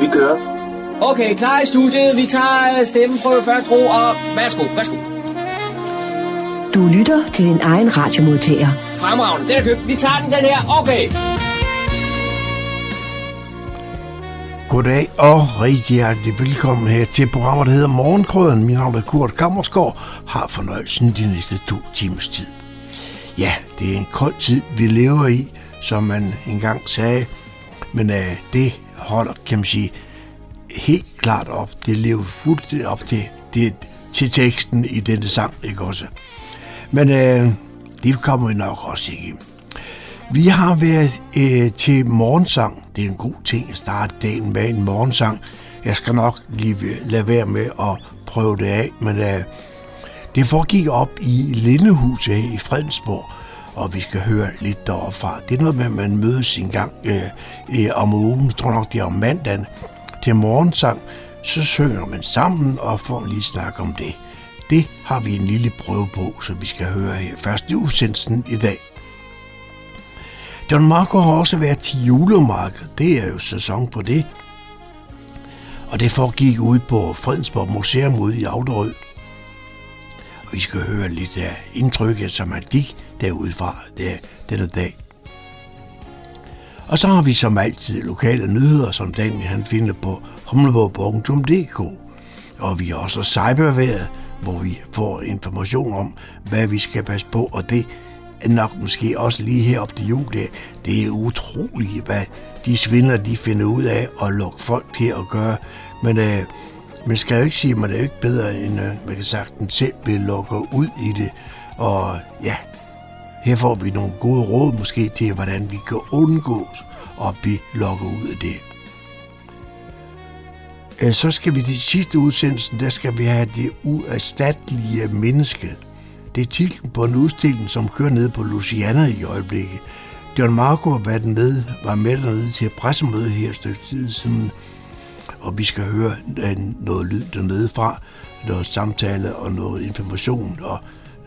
Vi kører. Okay, klar i studiet. Vi tager stemmen på første ro, og værsgo. Du lytter til din egen radiomodtager. Fremragende, den er købt. Vi tager den her. Okay. Goddag og rigtig hjertelig velkommen her til programmet, der hedder Morgenkrydderen. Min navn er Kurt Kammersgaard, har fornøjelsen de næste 2 timers tid. Ja, det er en kold tid, vi lever i, som man engang sagde, men det holder, kan man sige, helt klart op. Det lever fuldstændig op til teksten i denne sang, ikke også? Men det kommer vi nok også igennem. Vi har været til morgensang. Det er en god ting at starte dagen med en morgensang. Jeg skal nok lige lade være med at prøve det af, men det foregik op i Lindehuset i Fredensborg, og vi skal høre lidt derfra. Det er noget med, at man mødes en gang om ugen, tror nok det er om mandagen, til morgensang. Så synger man sammen og får lige snak om det. Det har vi en lille prøve på, så vi skal høre her første udsendelsen i dag. John Marco har også været til julemarkedet. Det er jo sæson på det. Og det foregik ud på Fredensborg Museum ude i Avderød. Og vi skal høre lidt af indtrykket, som han gik derude fra denne dag. Og så har vi som altid lokale nyheder, som Daniel han finder på humleborg.dk. Og vi har også Cybervejret, hvor vi får information om, hvad vi skal passe på, og det nok måske også lige heroppe til jul. Det er utroligt, hvad de svindler, de finder ud af at lukke folk her og gøre. Men man skal jo ikke sige, at man er ikke bedre, end man kan sagtens selv bliver lukket ud i det. Og ja, her får vi nogle gode råd måske til, hvordan vi kan undgås at blive lukket ud af det. Så skal vi til sidste udsendelsen, der skal vi have Det uerstattelige menneske. Det er titlen på en udstilling, som kører ned på Louisiana i øjeblikket. John Marco var med dernede til pressemøde her et stykke tid siden, og vi skal høre noget lyd dernede fra, noget samtale og noget information, og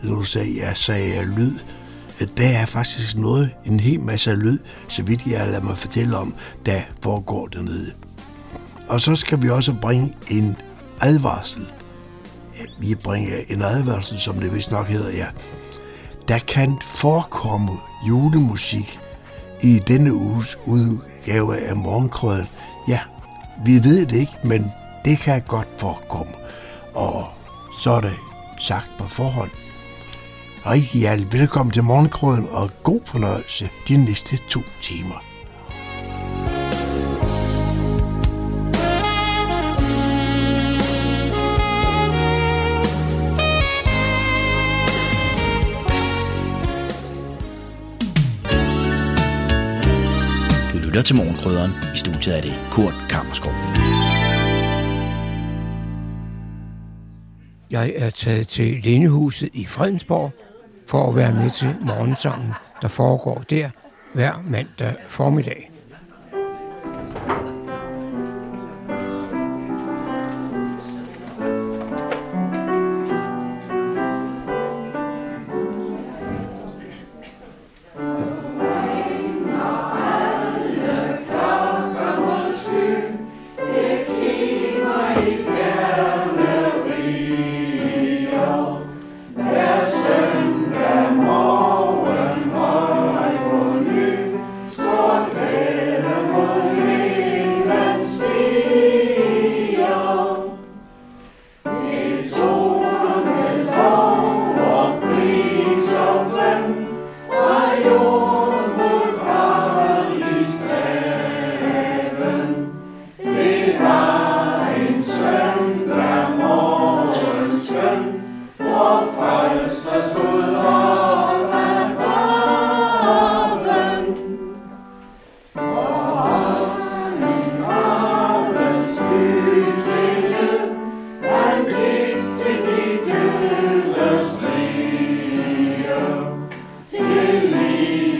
nu sagde jeg lyd. Der er faktisk noget, en hel masse lyd, så vidt jeg lader mig fortælle om, der foregår dernede. Og så skal vi også bringe en advarsel. Vi bringer en advarsel, som det vist nok hedder, ja. Der kan forekomme julemusik i denne uges udgave af Morgenkrydderen. Ja, vi ved det ikke, men det kan godt forekomme. Og så er det sagt på forhånd. Rigtig hjertelig velkommen til Morgenkrydderen, og god fornøjelse de næste 2 timer. Til Morgenkrydderen. I studiet er det Kurt Kammersgaard. Jeg er taget til Lindehuset i Fredensborg for at være med til morgensangen, der foregår der hver mandag formiddag. Amen.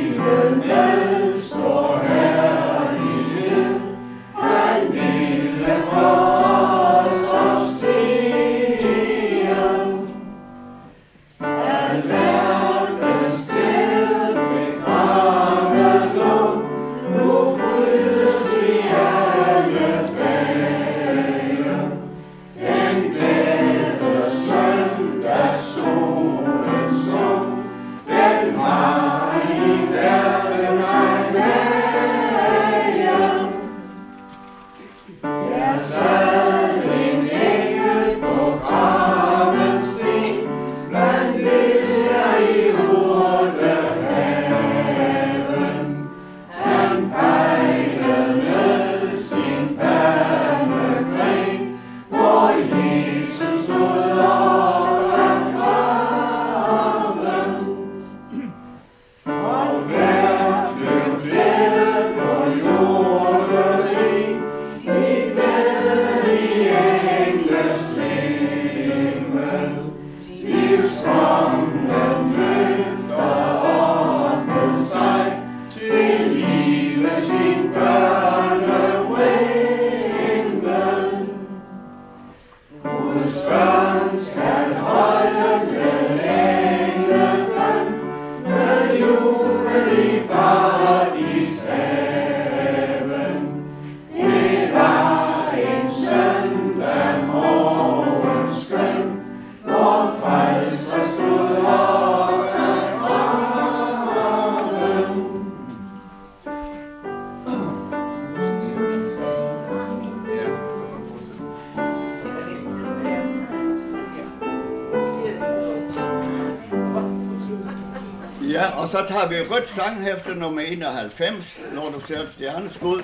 Ja, og så tager vi rødt sanghæfte nummer 91, når du ser et stjerneskud.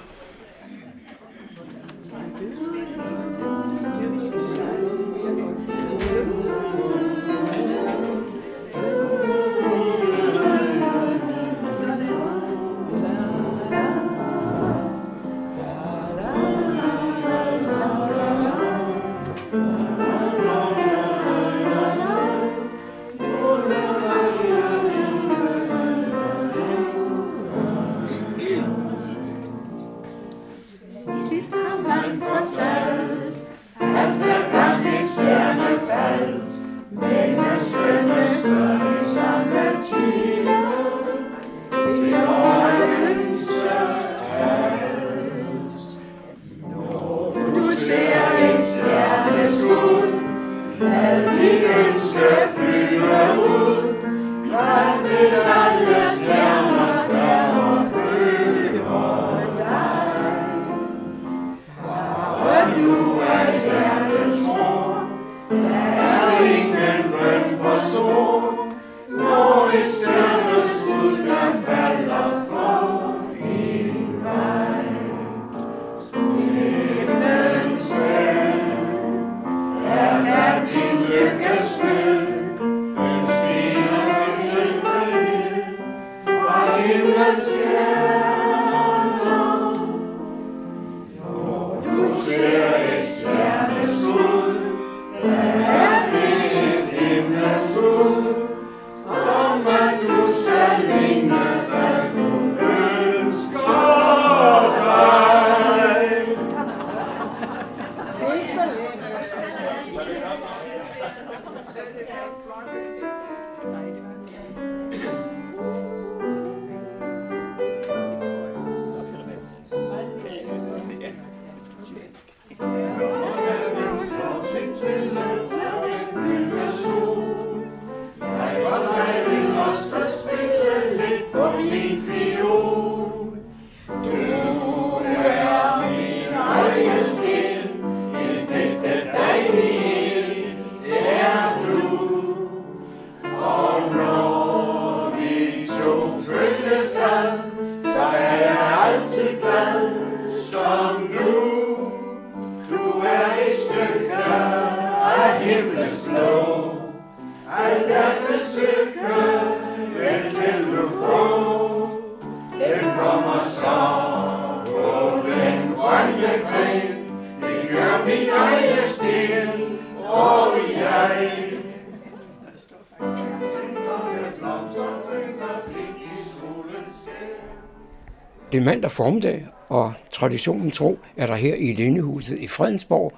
Det er mandag formiddag, og traditionen tro er der her i Lindehuset i Fredensborg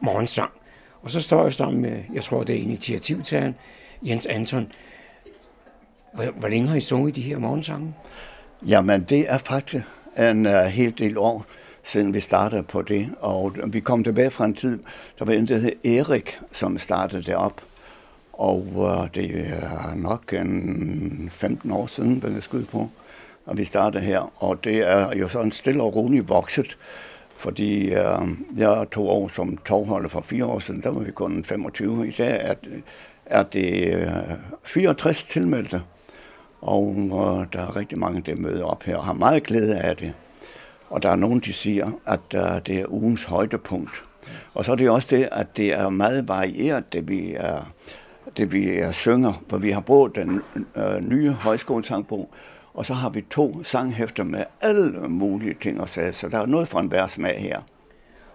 morgensang. Og så står jeg sammen med, jeg tror det er initiativtageren, Jens Anton. Hvor længe har I sunget de her morgensange? Jamen det er faktisk en hel del år siden vi startede på det. Og vi kom tilbage fra en tid, der var en, der hed Erik, som startede det op. Og det er nok en 15 år siden, hvad jeg skyder på. Og vi starter her, og det er jo sådan stille og roligt vokset, fordi jeg tog over som tovholder for 4 år siden, der var vi kun 25. I dag er det 64 tilmeldte, og der er rigtig mange, der møder op her og har meget glæde af det. Og der er nogen, der siger, at det er ugens højdepunkt. Og så er det også det, at det er meget varieret, det vi synger, for vi har brugt den nye højskolesangbog, og så har vi 2 sanghæfter med alle mulige ting og sager, så der er noget for enhver smag her.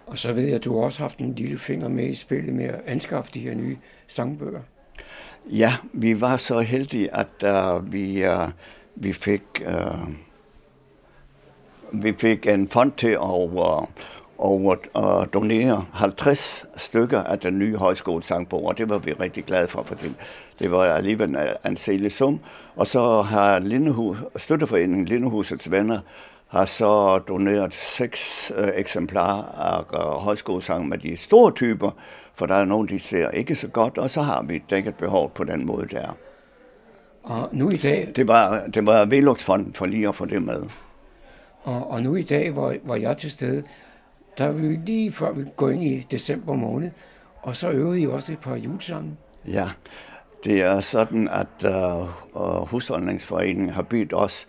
Og så ved jeg, at du også har haft en lille finger med i spillet med at anskaffe de her nye sangbøger. Ja, vi var så heldige, at vi fik en fond til at donere 50 stykker af den nye højskolesangbog, og det var vi rigtig glade for, fordi det var alligevel en anselig sum. Og så har Støtteforeningen Lindehusets Venner har så doneret 6 eksemplarer af højskolesang med de store typer, for der er nogen, de ser ikke så godt, og så har vi dækket behov på den måde der. Og nu i dag... Det var Veluxfonden for lige at få det med. Og nu i dag, hvor jeg er til stede, der er vi lige før vi går ind i december måned, og så øvede I også et par julesange. Ja, Det er sådan, at Husholdningsforeningen har bedt os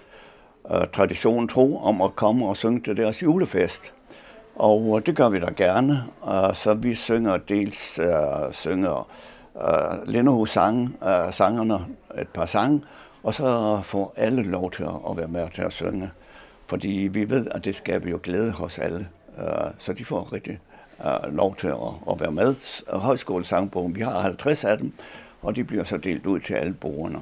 tradition tro om at komme og synge til deres julefest. Og det gør vi da gerne. Så vi synger dels Lindehus-sangerne, et par sange, og så får alle lov til at være med til at synge. Fordi vi ved, at det skaber jo glæde hos alle, så de får rigtig lov til at være med. Højskolesangbogen, vi har 50 af dem, og de bliver så delt ud til alle borgerne.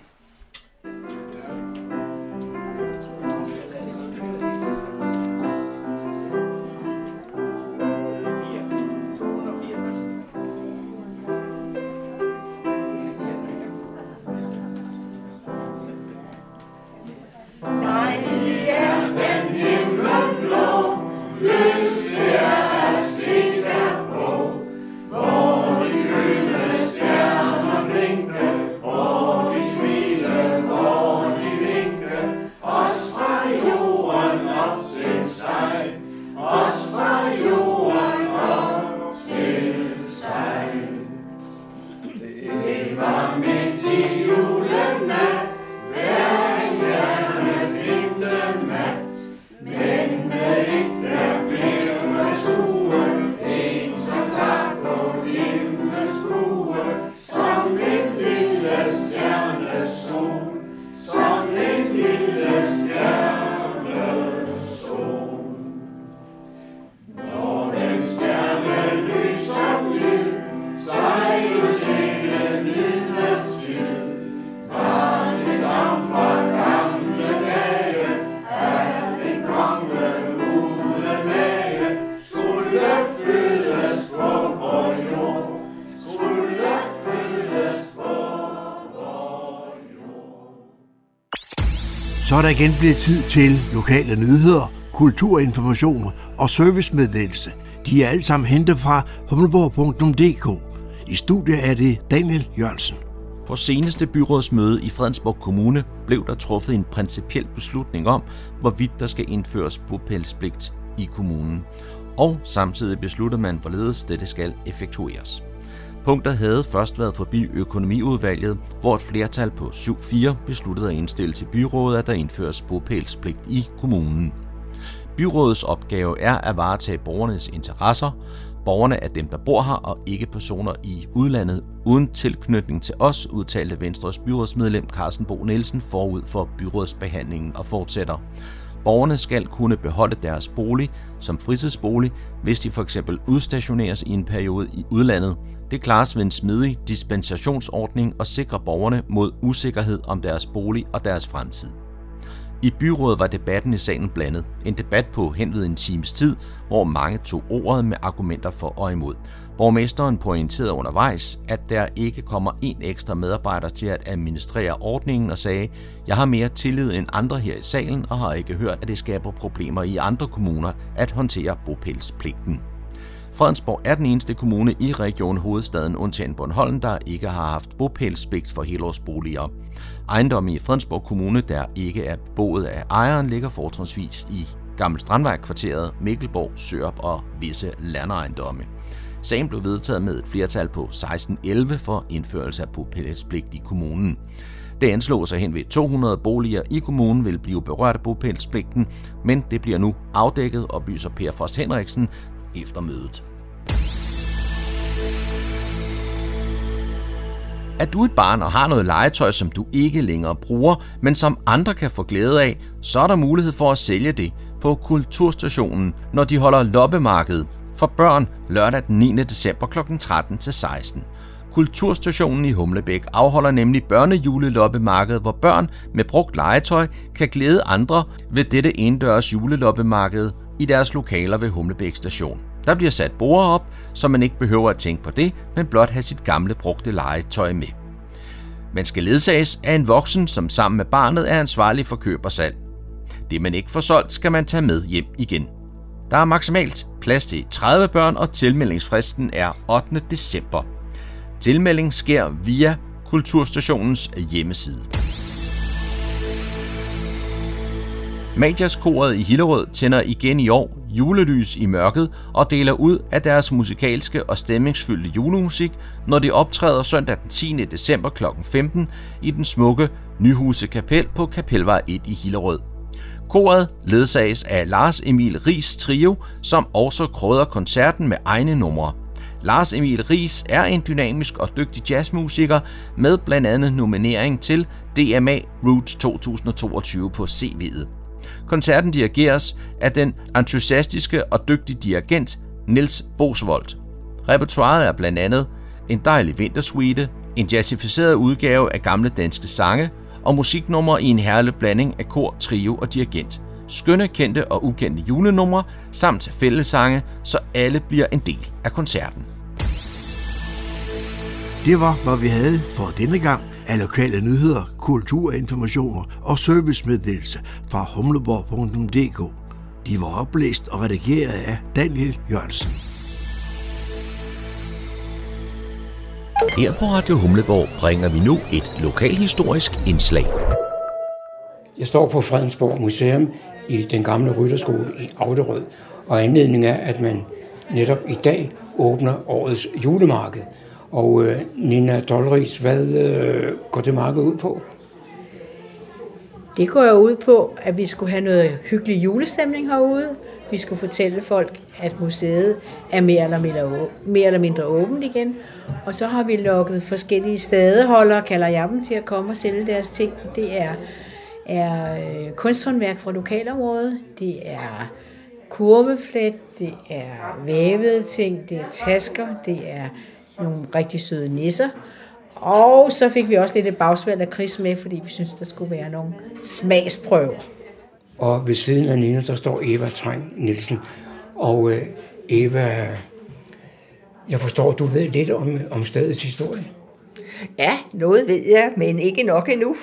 Så er der igen blevet tid til lokale nyheder, kulturinformation og servicemeddelelse. De er alle sammen hentet fra humleborg.dk. I studiet er det Daniel Jørgensen. På seneste byrådsmøde i Fredensborg Kommune blev der truffet en principiel beslutning om, hvorvidt der skal indføres bopælspligt i kommunen. Og samtidig besluttede man, hvorledes dette skal effektueres. Punkter havde først været forbi økonomiudvalget, hvor et flertal på 7-4 besluttede at indstille til byrådet, at der indføres bopælspligt i kommunen. Byrådets opgave er at varetage borgernes interesser. Borgerne er dem, der bor her, og ikke personer i udlandet uden tilknytning til os, udtalte Venstres byrådsmedlem Carsten Bo Nielsen forud for byrådsbehandlingen og fortsætter. Borgerne skal kunne beholde deres bolig som fritidsbolig, hvis de f.eks. udstationeres i en periode i udlandet. Det klares ved en smidig dispensationsordning og sikrer borgerne mod usikkerhed om deres bolig og deres fremtid. I byrådet var debatten i salen blandet. En debat på henved en times tid, hvor mange tog ordet med argumenter for og imod. Borgmesteren pointerede undervejs, at der ikke kommer en ekstra medarbejder til at administrere ordningen og sagde, jeg har mere tillid end andre her i salen og har ikke hørt, at det skaber problemer i andre kommuner at håndtere bopælspligten. Fredensborg er den eneste kommune i Region Hovedstaden undtagen Bornholm, der ikke har haft bopælspligt for helårsboliger. Ejendomme i Fredensborg Kommune, der ikke er beboet af ejeren, ligger fortrinsvis i Gammel Strandvejkvarteret, Mikkelborg, Sørup og visse landejendomme. Sagen blev vedtaget med et flertal på 16-11 for indførelse af bopælspligt i kommunen. Det anslås at hen ved 200 boliger i kommunen vil blive berørt af bopælspligten, men det bliver nu afdækket, oplyser Per Fros Henriksen efter mødet. Er du et barn og har noget legetøj, som du ikke længere bruger, men som andre kan få glæde af, så er der mulighed for at sælge det på Kulturstationen, når de holder loppemarkedet for børn lørdag den 9. december kl. 13-16. Kulturstationen i Humlebæk afholder nemlig børnejuleloppemarked, hvor børn med brugt legetøj kan glæde andre ved dette indendørs juleloppemarked i deres lokaler ved Humlebæk station. Der bliver sat borde op, så man ikke behøver at tænke på det, men blot have sit gamle brugte legetøj med. Man skal ledsages af en voksen, som sammen med barnet er ansvarlig for køb og salg. Det man ikke får solgt, skal man tage med hjem igen. Der er maksimalt plads til 30 børn, og tilmeldingsfristen er 8. december. Tilmelding sker via Kulturstationens hjemmeside. Matias-koret i Hillerød tænder igen i år julelys i mørket og deler ud af deres musikalske og stemningsfyldte julemusik, når de optræder søndag den 10. december kl. 15 i den smukke Nyhuse Kapel på Kapelvej 1 i Hillerød. Koret ledsages af Lars Emil Ries trio, som også krydrer koncerten med egne numre. Lars Emil Ries er en dynamisk og dygtig jazzmusiker med blandt andet nominering til DMA Roots 2022 på CV'et. Koncerten dirigeres af den entusiastiske og dygtige dirigent Niels Boswold. Repertoiret er blandt andet en dejlig vintersuite, en jazzificeret udgave af gamle danske sange og musiknumre i en herlig blanding af kor, trio og dirigent. Skønne, kendte og ukendte julenumre samt fællesange, så alle bliver en del af koncerten. Det var, hvad vi havde for denne gang af lokale nyheder, kulturinformationer og servicemeddelelse fra humleborg.dk. De var oplæst og redigeret af Daniel Jørgensen. Her på Radio Humleborg bringer vi nu et lokalhistorisk indslag. Jeg står på Fredensborg Museum i den gamle rytterskole i Avderød, og anledningen er, at man netop i dag åbner årets julemarked. Og Nina Dolris, hvad går det marked ud på? Det går jo ud på, at vi skulle have noget hyggelig julestemning herude. Vi skulle fortælle folk, at museet er mere eller mindre åbent igen. Og så har vi lukket forskellige stadeholdere, kalder jeg dem, til at komme og sælge deres ting. Det er kunsthåndværk fra lokalområdet, det er kurveflet, det er vævede ting, det er tasker, det er nogle rigtig søde nisser. Og så fik vi også lidt et bagsværd af Chris med, fordi vi synes der skulle være nogle smagsprøver. Og ved siden af Nina, der står Eva Træng Nielsen. Og Eva, jeg forstår, du ved lidt om stedets historie. Ja, noget ved jeg, men ikke nok endnu.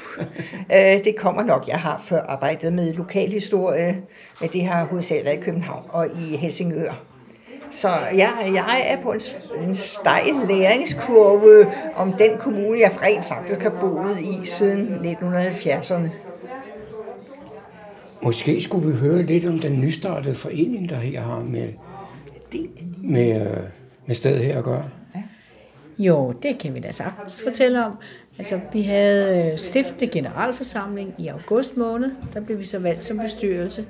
Det kommer nok. Jeg har før arbejdet med lokalhistorie, men det har hovedsageligt været i København og i Helsingør. Så jeg er på en stejl læringskurve om den kommune, jeg rent faktisk har boet i siden 1970'erne. Måske skulle vi høre lidt om den nystartede forening, der her har med stedet her at gøre. Jo, det kan vi da sagtens fortælle om. Altså, vi havde stiftende generalforsamling i august måned. Der blev vi så valgt som bestyrelse.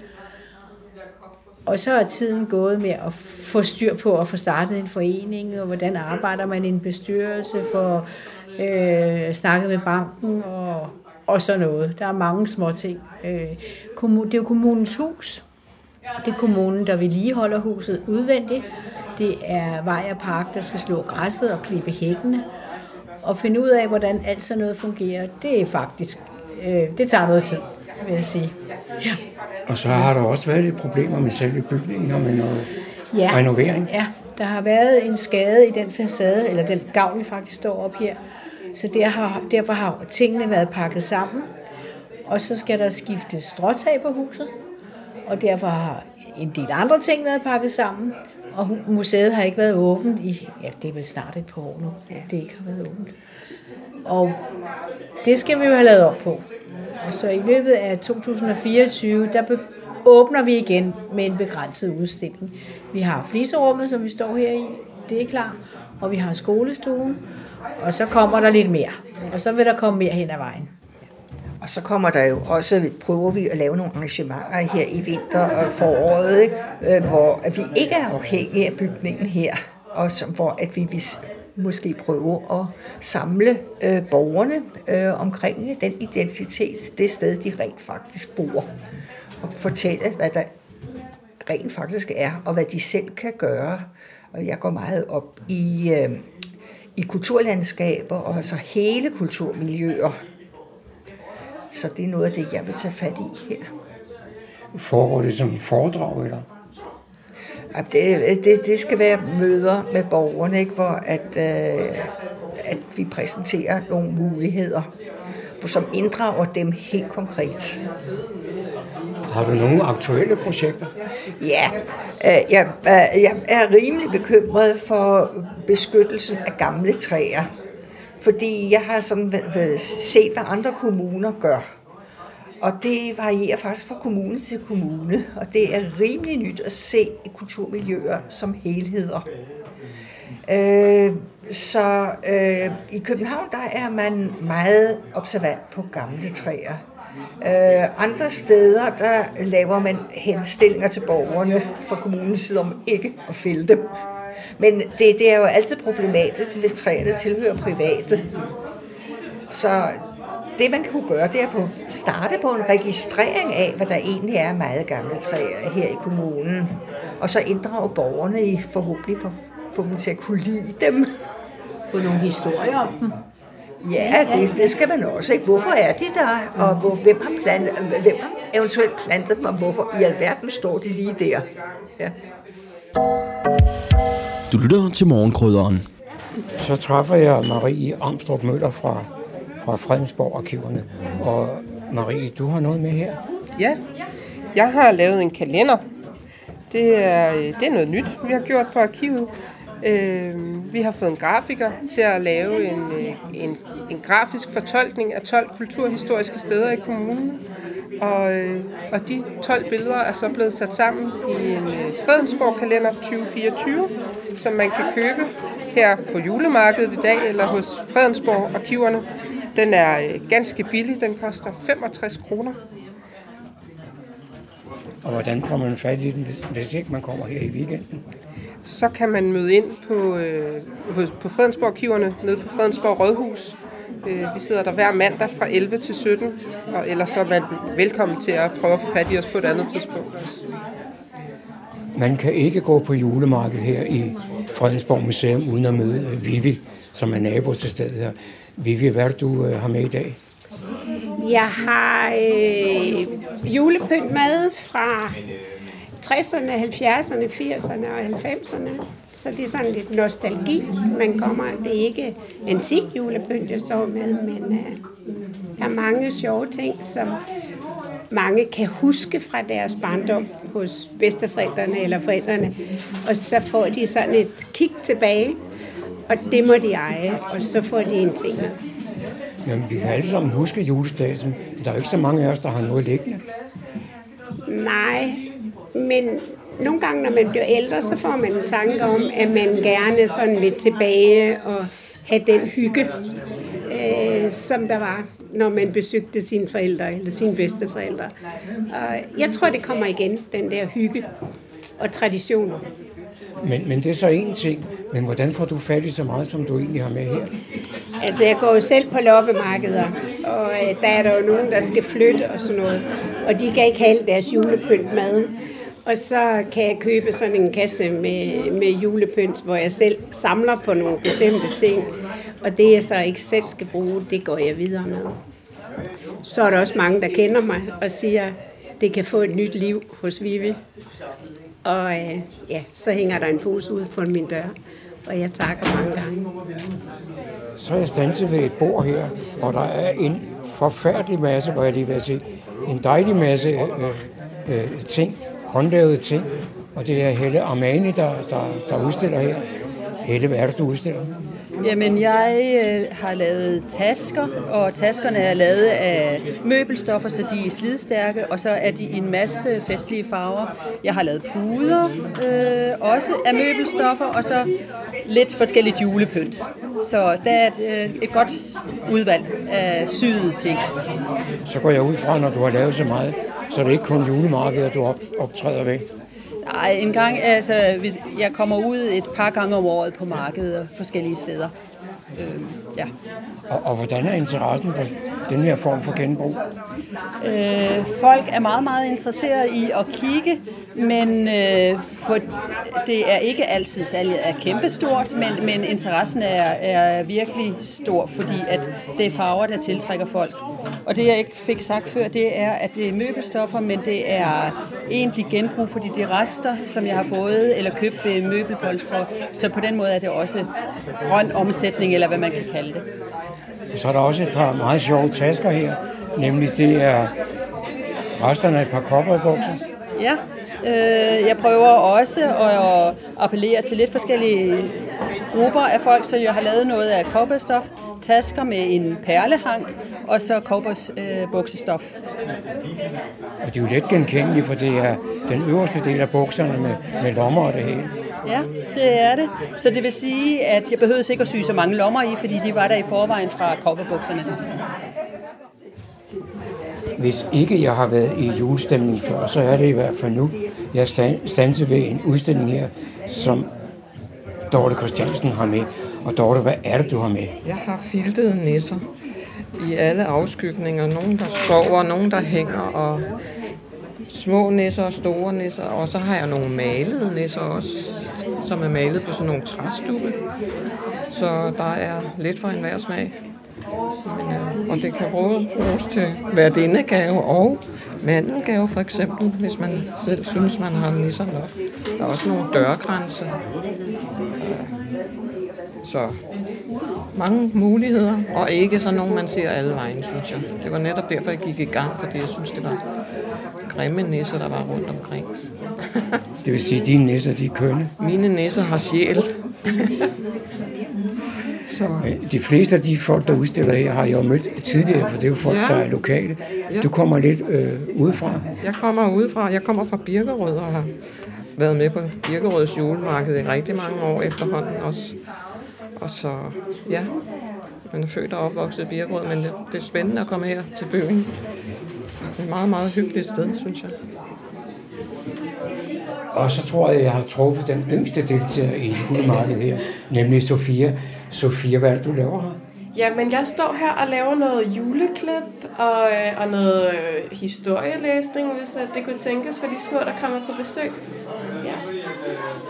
Og så er tiden gået med at få styr på at få startet en forening, og hvordan arbejder man i en bestyrelse, for snakket med banken og sådan noget. Der er mange små ting. Det er jo kommunens hus. Det er kommunen, der vedligeholder huset udvendigt. Det er vej og park, der skal slå græsset og klippe hækkene. Og finde ud af, hvordan alt sådan noget fungerer, det er faktisk, det tager noget tid, vil jeg sige. Ja. Og så har der også været lidt problemer med selve bygningen og med noget renovering. Ja, der har været en skade i den facade, eller den gavl, vi faktisk står op her. Så derfor har tingene været pakket sammen. Og så skal der skifte stråtag på huset. Og derfor har en del andre ting været pakket sammen. Og museet har ikke været åbent i, det er vel snart et par år nu, det ikke har været åbent. Og det skal vi jo have lavet op på. Og så i løbet af 2024, der åbner vi igen med en begrænset udstilling. Vi har fliserummet, som vi står her i, det er klar. Og vi har skolestuen, og så kommer der lidt mere. Og så vil der komme mere hen ad vejen. Og så kommer der jo også, prøver vi at lave nogle arrangementer her i vinter og foråret, ikke? Hvor vi ikke er afhængige af bygningen her, og som, hvor at vi måske prøver at samle borgerne omkring den identitet, det sted, de rent faktisk bor, og fortælle, hvad der rent faktisk er, og hvad de selv kan gøre. Og jeg går meget op i kulturlandskaber, og så hele kulturmiljøer. Så det er noget af det, jeg vil tage fat i her. Foregår det som foredrag, eller? Det skal være møder med borgerne, ikke? Hvor at vi præsenterer nogle muligheder, som inddrager dem helt konkret. Har du nogle aktuelle projekter? Ja, jeg er rimelig bekymret for beskyttelsen af gamle træer. Fordi jeg har sådan set, hvad andre kommuner gør. Og det varierer faktisk fra kommune til kommune, og det er rimelig nyt at se kulturmiljøer som helheder. I København der er man meget observant på gamle træer. Andre steder der laver man henstillinger til borgerne fra kommunens side om ikke at fælde dem. Men det er jo altid problematisk, hvis træerne tilhører private. Så det man kan gøre, det er at få startet på en registrering af, hvad der egentlig er meget gamle træer her i kommunen. Og så inddrage borgerne i forhåbentlig for få dem til at kunne lide dem. Få nogle historier om dem. Ja, det skal man også, ikke? Hvorfor er de der, og hvem har eventuelt plantet dem, og hvorfor i alverden står de lige der? Ja. Du lytter til Morgenkrydderen. Så træffer jeg Marie Amstrup Møller fra Fredensborg-arkiverne. Og Marie, du har noget med her? Ja, jeg har lavet en kalender. Det er noget nyt, vi har gjort på arkivet. Vi har fået en grafiker til at lave en grafisk fortolkning af 12 kulturhistoriske steder i kommunen. Og de 12 billeder er så blevet sat sammen i en Fredensborg-kalender 2024, som man kan købe her på julemarkedet i dag eller hos Fredensborg-arkiverne. Den er ganske billig, den koster 65 kroner. Og hvordan får man fat i den, hvis ikke man kommer her i weekenden? Så kan man møde ind på Fredensborg-arkiverne nede på Fredensborg Rådhus. Vi sidder der hver mandag fra 11 til 17, og ellers så er man velkommen til at prøve at få fat i os på et andet tidspunkt. Man kan ikke gå på julemarkedet her i Fredensborg Museum uden at møde Vivi, som er nabo til stedet her. Vivi, hvad du har med i dag? Jeg har julepynt med fra 60'erne, 70'erne, 80'erne og 90'erne. Så det er sådan lidt nostalgi, man kommer. Det er ikke antik julepynt, jeg står med, men der er mange sjove ting, som mange kan huske fra deres barndom hos bedsteforældrene eller forældrene. Og så får de sådan et kig tilbage, og det må de eje, og så får de en ting med. Jamen, vi kan alle sammen huske julestasen. Der er jo ikke så mange af os, der har noget liggende. Nej, men nogle gange, når man bliver ældre, så får man en tanke om, at man gerne sådan vil tilbage og have den hygge, som der var, når man besøgte sine forældre eller sine bedsteforældre. Og jeg tror, det kommer igen, den der hygge og traditioner. Men det er så én ting. Men hvordan får du fat i så meget, som du egentlig har med her? Altså, jeg går jo selv på loppemarkeder, og der er der jo nogen, der skal flytte og sådan noget. Og de kan ikke have deres julepynt med. Og så kan jeg købe sådan en kasse med julepynt, hvor jeg selv samler på nogle bestemte ting. Og det, jeg så ikke selv skal bruge, det går jeg videre med. Så er der også mange, der kender mig og siger, det kan få et nyt liv hos Vivi. Og så hænger der en pose ud for min dør, og jeg takker mange gange. Så er jeg standset ved et bord her, og der er en forfærdelig masse, hvor jeg lige vil sige, en dejlig masse ting, håndlavede ting. Og det er Helle Armani, der udstiller her. Helle, hvad er det, du udstiller? Jamen, jeg har lavet tasker, og taskerne er lavet af møbelstoffer, så de er slidstærke, og så er de i en masse festlige farver. Jeg har lavet puder, også af møbelstoffer, og så lidt forskelligt julepynt. Så der er et godt udvalg af syede ting. Så går jeg ud fra, når du har lavet så meget, så er det ikke kun julemarkeder, du optræder ved. Nej, en gang, altså, jeg kommer ud et par gange om året på markedet og forskellige steder. Ja. Og hvordan er interessen for den her form for genbrug? Folk er meget, meget interesserede i at kigge, men det er ikke altid salget er kæmpestort, men interessen er virkelig stor, fordi at det er farver, der tiltrækker folk. Og det, jeg ikke fik sagt før, det er, at det er møbelstoffer, men det er egentlig genbrug, fordi de rester, som jeg har fået eller købt ved møbelpolstre, så på den måde er det også grøn omsætning, eller hvad man kan kalde det. Så er der også et par meget sjove tasker her, nemlig det er resterne af et par cowboybukser. Ja, jeg prøver også at appellere til lidt forskellige grupper af folk, så jeg har lavet noget af cowboystof. tasker med en perlehank og så cowboys buksestof. Og det er jo let genkendeligt, for det er den øverste del af bukserne med lommer og det hele. Ja, det er det. Så det vil sige, at jeg behøvede ikke at sy så mange lommer i, fordi de var der i forvejen fra cowboybukserne. Hvis ikke jeg har været i julestemning før, så er det i hvert fald nu. Jeg standser ved en udstilling her, som Dorte Christiansen har med. Og Dorte, hvad er det, du har med? Jeg har filtede nisser i alle afskygninger. Nogle, der sover, nogle, der hænger, og små nisser og store nisser. Og så har jeg nogle malede nisser også, som er malet på sådan nogle træstubbe. Så der er lidt for enhver smag. Og det kan både bruges til værtindegave og mandelgave for eksempel, hvis man selv synes, man har nisser nok. Der er også nogle dørgrænser. Så mange muligheder, og ikke sådan nogen, man ser alle vejen, synes jeg. Det var netop derfor, jeg gik i gang, fordi jeg synes, det var grimme nisser, der var rundt omkring. Det vil sige, at dine nisser, de er kønne? Mine nisser har sjæl. Så. De fleste af de folk, der udstiller her, har jeg jo mødt tidligere, for det er jo folk, der er lokale. Du kommer lidt udefra. Jeg kommer udefra. Jeg kommer fra Birkerød og har været med på Birkerøds julemarked i rigtig mange år efterhånden også. Og så, ja, man er født og opvokset i Birkerød, men det er spændende at komme her til byen. Det er et meget, meget hyggeligt sted, synes jeg. Og så tror jeg, at jeg har truffet den yngste deltager i julemarkedet her, nemlig Sofia. Sofia, hvad er det, du laver her? Jamen, jeg står her og laver noget juleklip og noget historielæsning, hvis det kunne tænkes for de små, der kommer på besøg. Ja.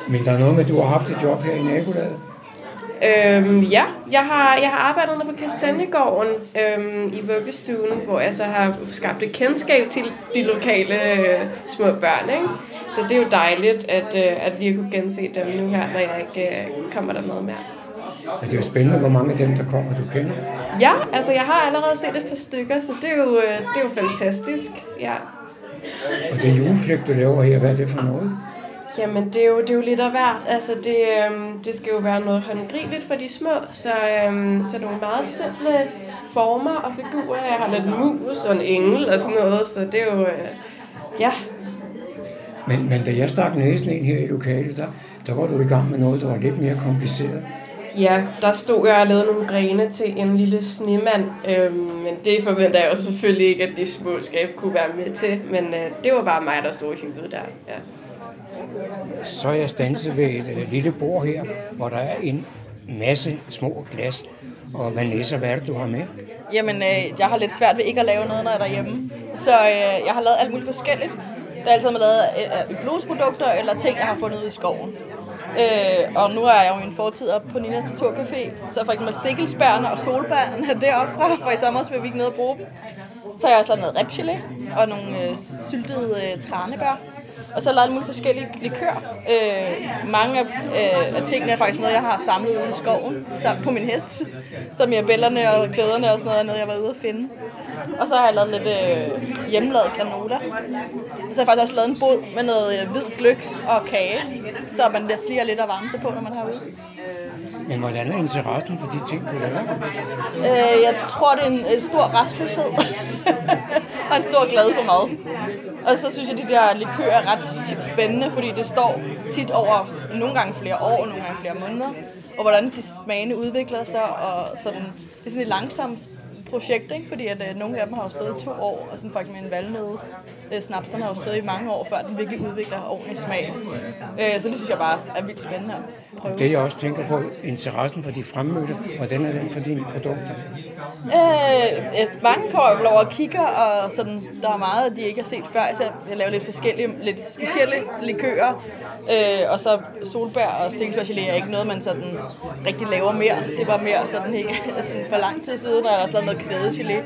Men der er noget med, at du har haft et job her i nabolaget? Ja, jeg har arbejdet nede på Kastanjegården i vuggestuen, hvor jeg så har skabt et kendskab til de lokale små børn, ikke? Så det er jo dejligt, at lige kunne gense dem nu her, når jeg ikke kommer der med mere. Ja, det er jo spændende, hvor mange af dem, der kommer, du kender. Ja, altså jeg har allerede set et par stykker, så det er jo fantastisk, ja. Og det juleklip, du laver her, hvad er det for noget? Jamen, det er jo lidt af hvert. Altså, det skal jo være noget håndgribeligt for de små, så nogle meget simple former og figurer. Jeg har lidt mus og en engel og sådan noget, så det er jo, ja. Men da jeg stak næsen ind her i lokalet, der var du i gang med noget, der var lidt mere kompliceret. Ja, der stod jeg og lavede nogle grene til en lille snemand, men det forventer jeg jo selvfølgelig ikke, at de små skab kunne være med til, men det var bare mig, der stod og hyggede der, ja. Så er jeg standset ved et lille bord her, hvor der er en masse små glas. Og Vanessa, hvad er det, du har med? Jamen, jeg har lidt svært ved ikke at lave noget, når jeg er derhjemme. Så jeg har lavet alt muligt forskelligt. Der er altid med lavet økologiske produkter eller ting, jeg har fundet ud i skoven. Og nu er jeg jo i en fortid oppe på Ninas Naturcafé. Så for eksempel stikkelsbærne og solbærne er deroppe fra, for i sommer vil vi ikke ned og bruge dem. Så har jeg også lavet noget ribchili og nogle syltede tranebær. Og så har jeg lavet nogle forskellige likører. Mange af tingene er faktisk noget, jeg har samlet ude i skoven sammen på min hest. Så med bællerne og kæderne og sådan noget, er noget, jeg var ude at finde. Og så har jeg lavet lidt hjemmelavet granola. Og så har jeg faktisk også lavet en båd med noget hvid gløk og kage, så man der sliger lidt og varme på, når man er herude. Men hvordan er interessen for de ting, du laver? Jeg tror, det er en stor rastløshed og en stor glæde for mad. Og så synes jeg, de der likører er ret spændende, fordi det står tit over nogle gange flere år, nogle gange flere måneder, og hvordan de smagene udvikler sig. Og sådan, det er sådan et langsomt projekt, ikke? Fordi at, nogle af dem har jo stået i 2 år, og sådan faktisk med en valnød snaps, den har jo stået i mange år, før den virkelig udvikler ordentlig smag. Så det synes jeg bare er vildt spændende at prøve. Det jeg også tænker på, interessen for de fremmødte, hvordan er den for dine produkter? Mange går jo over og kigger, og sådan, der er meget, de ikke har set før. Så jeg laver lidt forskellige, lidt specielle likører, og så solbær og stikkelsbærgelé er ikke noget, man sådan rigtig laver mere. Det var mere sådan, ikke, sådan for lang tid siden, og jeg har også lavet noget kvædegelé,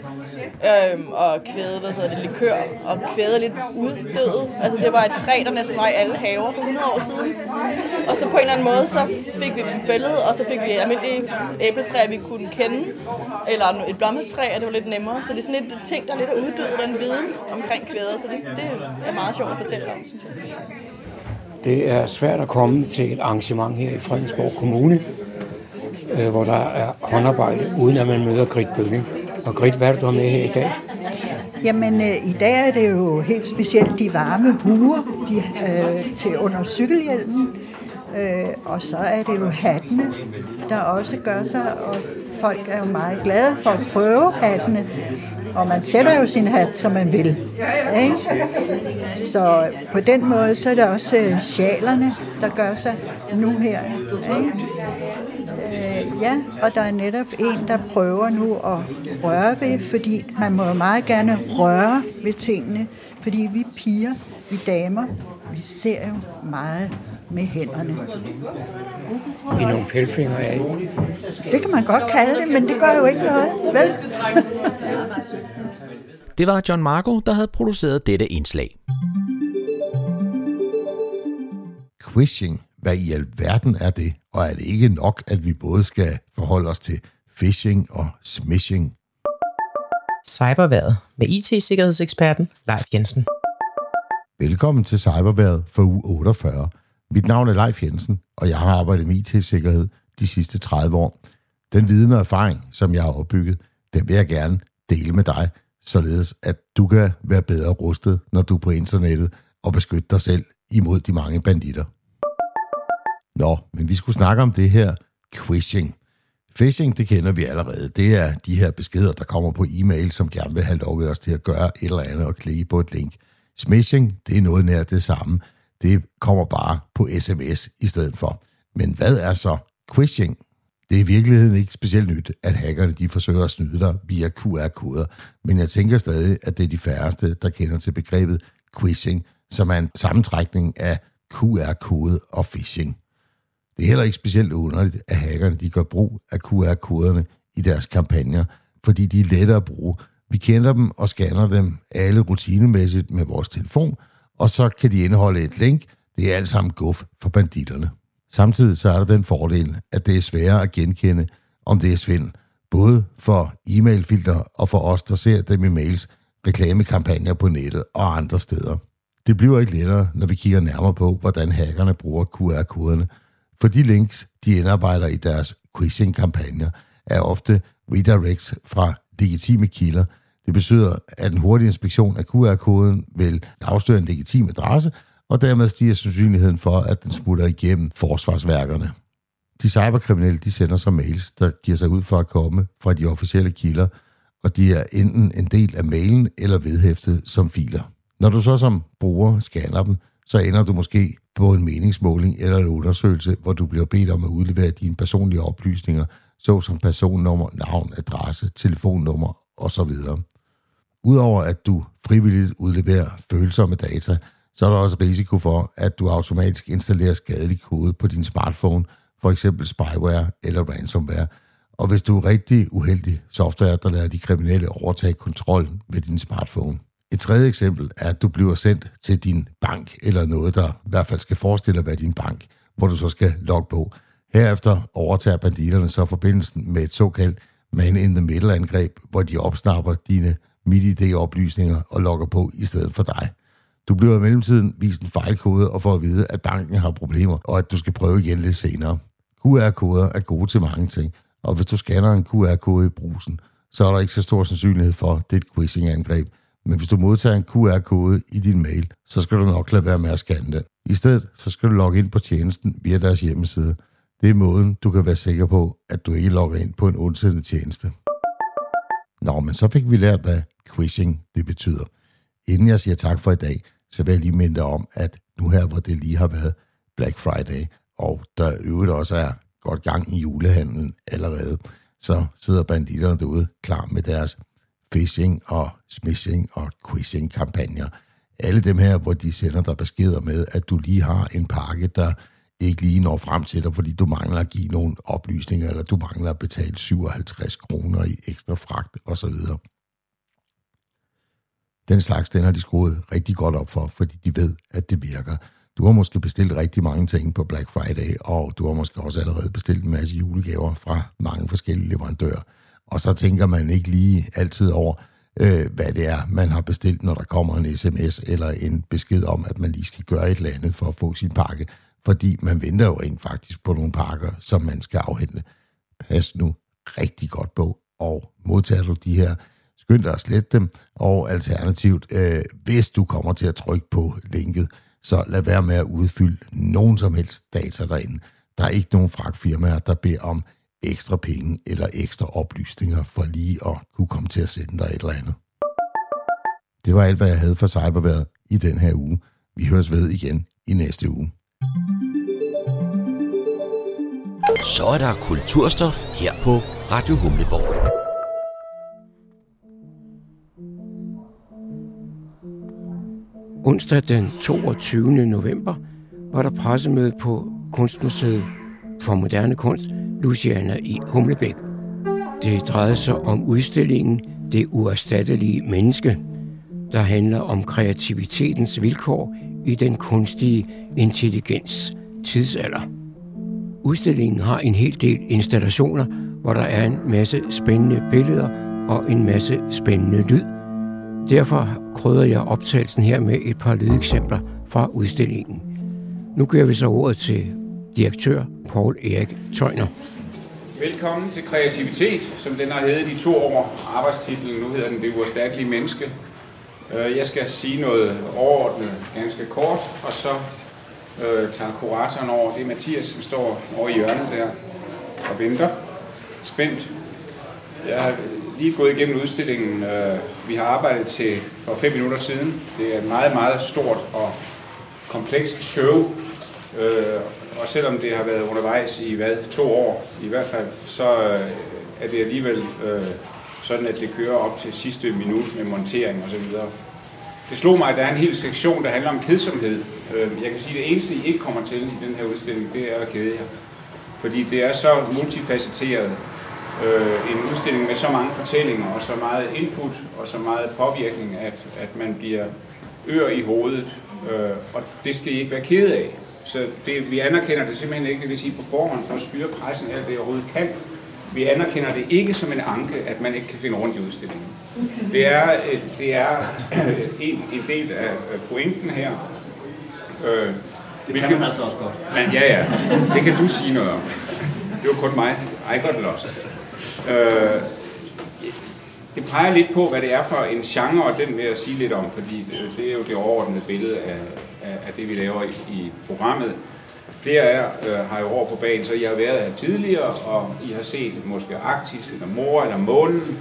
og kvæde, likør, og kvæde er lidt uddøde. Altså det var et træ, der næsten var i alle haver for 100 år siden. Og så på en eller anden måde, så fik vi dem fældet, og så fik vi almindelige æbletræer, vi kunne kende, eller et blommetræ, og det var lidt nemmere. Så det er sådan lidt ting, der lidt er uddøde, den viden omkring kvæder, så det er meget sjovt at fortælle om, synes jeg. Det er svært at komme til et arrangement her i Fredensborg Kommune. hvor der er håndarbejde, uden at man møder Grit Bølling. Og Grit, hvad er det, du har med her i dag? Jamen, i dag er det jo helt specielt de varme huer til under cykelhjelmen. Og så er det jo hattene, der også gør sig, og folk er jo meget glade for at prøve hattene. Og man sætter jo sin hat, som man vil. Ikke? Så på den måde, så er det også sjalerne, der gør sig nu her. Ikke? Ja, og der er netop en, der prøver nu at røre ved, fordi man må meget gerne røre ved tingene, fordi vi piger, vi damer, vi ser jo meget med hænderne. I nogle pelfingre af. Det kan man godt kalde det, men det gør jo ikke noget, vel? Det var John Marco, der havde produceret dette indslag. Quishing. Hvad i alverden er det? Og er det ikke nok, at vi både skal forholde os til phishing og smishing? Cybervejret med IT-sikkerhedseksperten Leif Jensen. Velkommen til Cybervejret for uge 48. Mit navn er Leif Jensen, og jeg har arbejdet med IT-sikkerhed de sidste 30 år. Den viden og erfaring, som jeg har opbygget, den vil jeg gerne dele med dig, således at du kan være bedre rustet, når du er på internettet, og beskytte dig selv imod de mange banditter. Nå, men vi skulle snakke om det her quishing. Phishing, det kender vi allerede. Det er de her beskeder, der kommer på e-mail, som gerne vil have lukket os til at gøre et eller andet og klikke på et link. Smishing, det er noget nær det samme. Det kommer bare på sms i stedet for. Men hvad er så quishing? Det er i virkeligheden ikke specielt nyt, at hackerne de forsøger at snyde dig via QR-koder. Men jeg tænker stadig, at det er de færreste, der kender til begrebet quishing, som er en sammentrækning af QR-kode og phishing. Det er heller ikke specielt underligt, at hackerne de gør brug af QR-koderne i deres kampagner, fordi de er lettere at bruge. Vi kender dem og scanner dem alle rutinemæssigt med vores telefon, og så kan de indeholde et link. Det er alt sammen guf for banditterne. Samtidig så er der den fordel, at det er sværere at genkende, om det er svindel, både for e-mailfilter og for os, der ser dem i mails, reklamekampagner på nettet og andre steder. Det bliver ikke lettere, når vi kigger nærmere på, hvordan hackerne bruger QR-koderne, for de links, de indarbejder i deres quishing-kampagner, er ofte redirects fra legitime kilder. Det betyder, at en hurtig inspektion af QR-koden vil afsløre en legitim adresse, og dermed stiger sandsynligheden for, at den smutter igennem forsvarsværkerne. De cyberkriminelle de sender så mails, der giver sig ud for at komme fra de officielle kilder, og de er enten en del af mailen eller vedhæftet som filer. Når du så som bruger scanner dem, så ender du måske på en meningsmåling eller en undersøgelse, hvor du bliver bedt om at udlevere dine personlige oplysninger, såsom personnummer, navn, adresse, telefonnummer osv. Udover at du frivilligt udleverer følsomme data, så er der også risiko for, at du automatisk installerer skadelig kode på din smartphone, f.eks. spyware eller ransomware. Og hvis du er rigtig uheldig software, der lader de kriminelle overtage kontrollen med din smartphone. Et tredje eksempel er, at du bliver sendt til din bank, eller noget, der i hvert fald skal forestille at være din bank, hvor du så skal logge på. Herefter overtager banditterne så forbindelsen med et såkaldt man-in-the-middle-angreb, hvor de opsnapper dine MitID-oplysninger og logger på i stedet for dig. Du bliver i mellemtiden vist en fejlkode og får at vide, at banken har problemer, og at du skal prøve igen lidt senere. QR-koder er gode til mange ting, og hvis du scanner en QR-kode i brusen, så er der ikke så stor sandsynlighed for, at det er et quishing-angreb. Men hvis du modtager en QR-kode i din mail, så skal du nok lade være med at scanne den. I stedet så skal du logge ind på tjenesten via deres hjemmeside. Det er måden, du kan være sikker på, at du ikke logger ind på en ondsindet tjeneste. Nå, men så fik vi lært, hvad quishing det betyder. Inden jeg siger tak for i dag, så vil jeg lige minde om, at nu her, hvor det lige har været Black Friday, og der øvrigt også er godt gang i julehandlen allerede, så sidder banditterne derude klar med deres phishing og smishing og quishing-kampagner. Alle dem her, hvor de sender dig beskeder med, at du lige har en pakke, der ikke lige når frem til dig, fordi du mangler at give nogle oplysninger, eller du mangler at betale 57 kroner i ekstra fragt osv. Den slags, den har de skruet rigtig godt op for, fordi de ved, at det virker. Du har måske bestilt rigtig mange ting på Black Friday, og du har måske også allerede bestilt en masse julegaver fra mange forskellige leverandører. Og så tænker man ikke lige altid over, hvad det er, man har bestilt, når der kommer en sms eller en besked om, at man lige skal gøre et eller andet for at få sin pakke. Fordi man venter jo rent faktisk på nogle pakker, som man skal afhente. Pas nu rigtig godt på, og modtager du de her, skynd dig at slette dem, og alternativt, hvis du kommer til at trykke på linket, så lad være med at udfylde nogen som helst data derinde. Der er ikke nogen fragtfirmaer, der beder om ekstra penge eller ekstra oplysninger for lige at kunne komme til at sende dig et eller andet. Det var alt, hvad jeg havde for Cyberværet i den her uge. Vi høres ved igen i næste uge. Så er der kulturstof her på Radio Humleborg. Onsdag den 22. november var der pressemøde på Kunstmuseet for Moderne Kunst, Louisiana i Humlebæk. Det drejede sig om udstillingen Det uerstattelige menneske, der handler om kreativitetens vilkår i den kunstige intelligens tidsalder. Udstillingen har en hel del installationer, hvor der er en masse spændende billeder og en masse spændende lyd. Derfor krydder jeg optagelsen her med et par lydeksempler fra udstillingen. Nu giver vi så ordet til direktør Poul Erik Tøjner. Velkommen til Kreativitet, som den har heddet i 2 år. Arbejdstitlen, nu hedder den Det uerstattelige menneske. Jeg skal sige noget overordnet ganske kort, og så tager kuratoren over. Det er Mathias, som står over i hjørnet der og venter. Spændt. Jeg har lige gået igennem udstillingen. Vi har arbejdet til for 5 minutter siden. Det er et meget, meget stort og komplekst show. Og selvom det har været undervejs i 2 år i hvert fald, så er det alligevel sådan, at det kører op til sidste minut med montering osv. Det slog mig, at der er en hel sektion, der handler om kedsomhed. Jeg kan sige, at det eneste, I ikke kommer til i den her udstilling, det er at kede jer. Fordi det er så multifacetteret. En udstilling med så mange fortællinger og så meget input og så meget påvirkning, at man bliver ør i hovedet. Og det skal I ikke være ked af. Så det, vi anerkender det simpelthen ikke, det vil sige på forhånd for at styre pressen alt det overhovedet kan. Vi anerkender det ikke som en anke, at man ikke kan finde rundt i udstillingen. Okay. Det er en del af pointen her. Det kan man altså også godt. Men ja, det kan du sige noget om. Det var kun mig. I got lost. Det peger lidt på, hvad det er for en genre, og den vil jeg sige lidt om, fordi det er jo det overordnede billede af det, vi laver i programmet. Flere af jer har jo år på bagen, så I har været her tidligere, og I har set måske Arktis, eller Mora, eller Månen.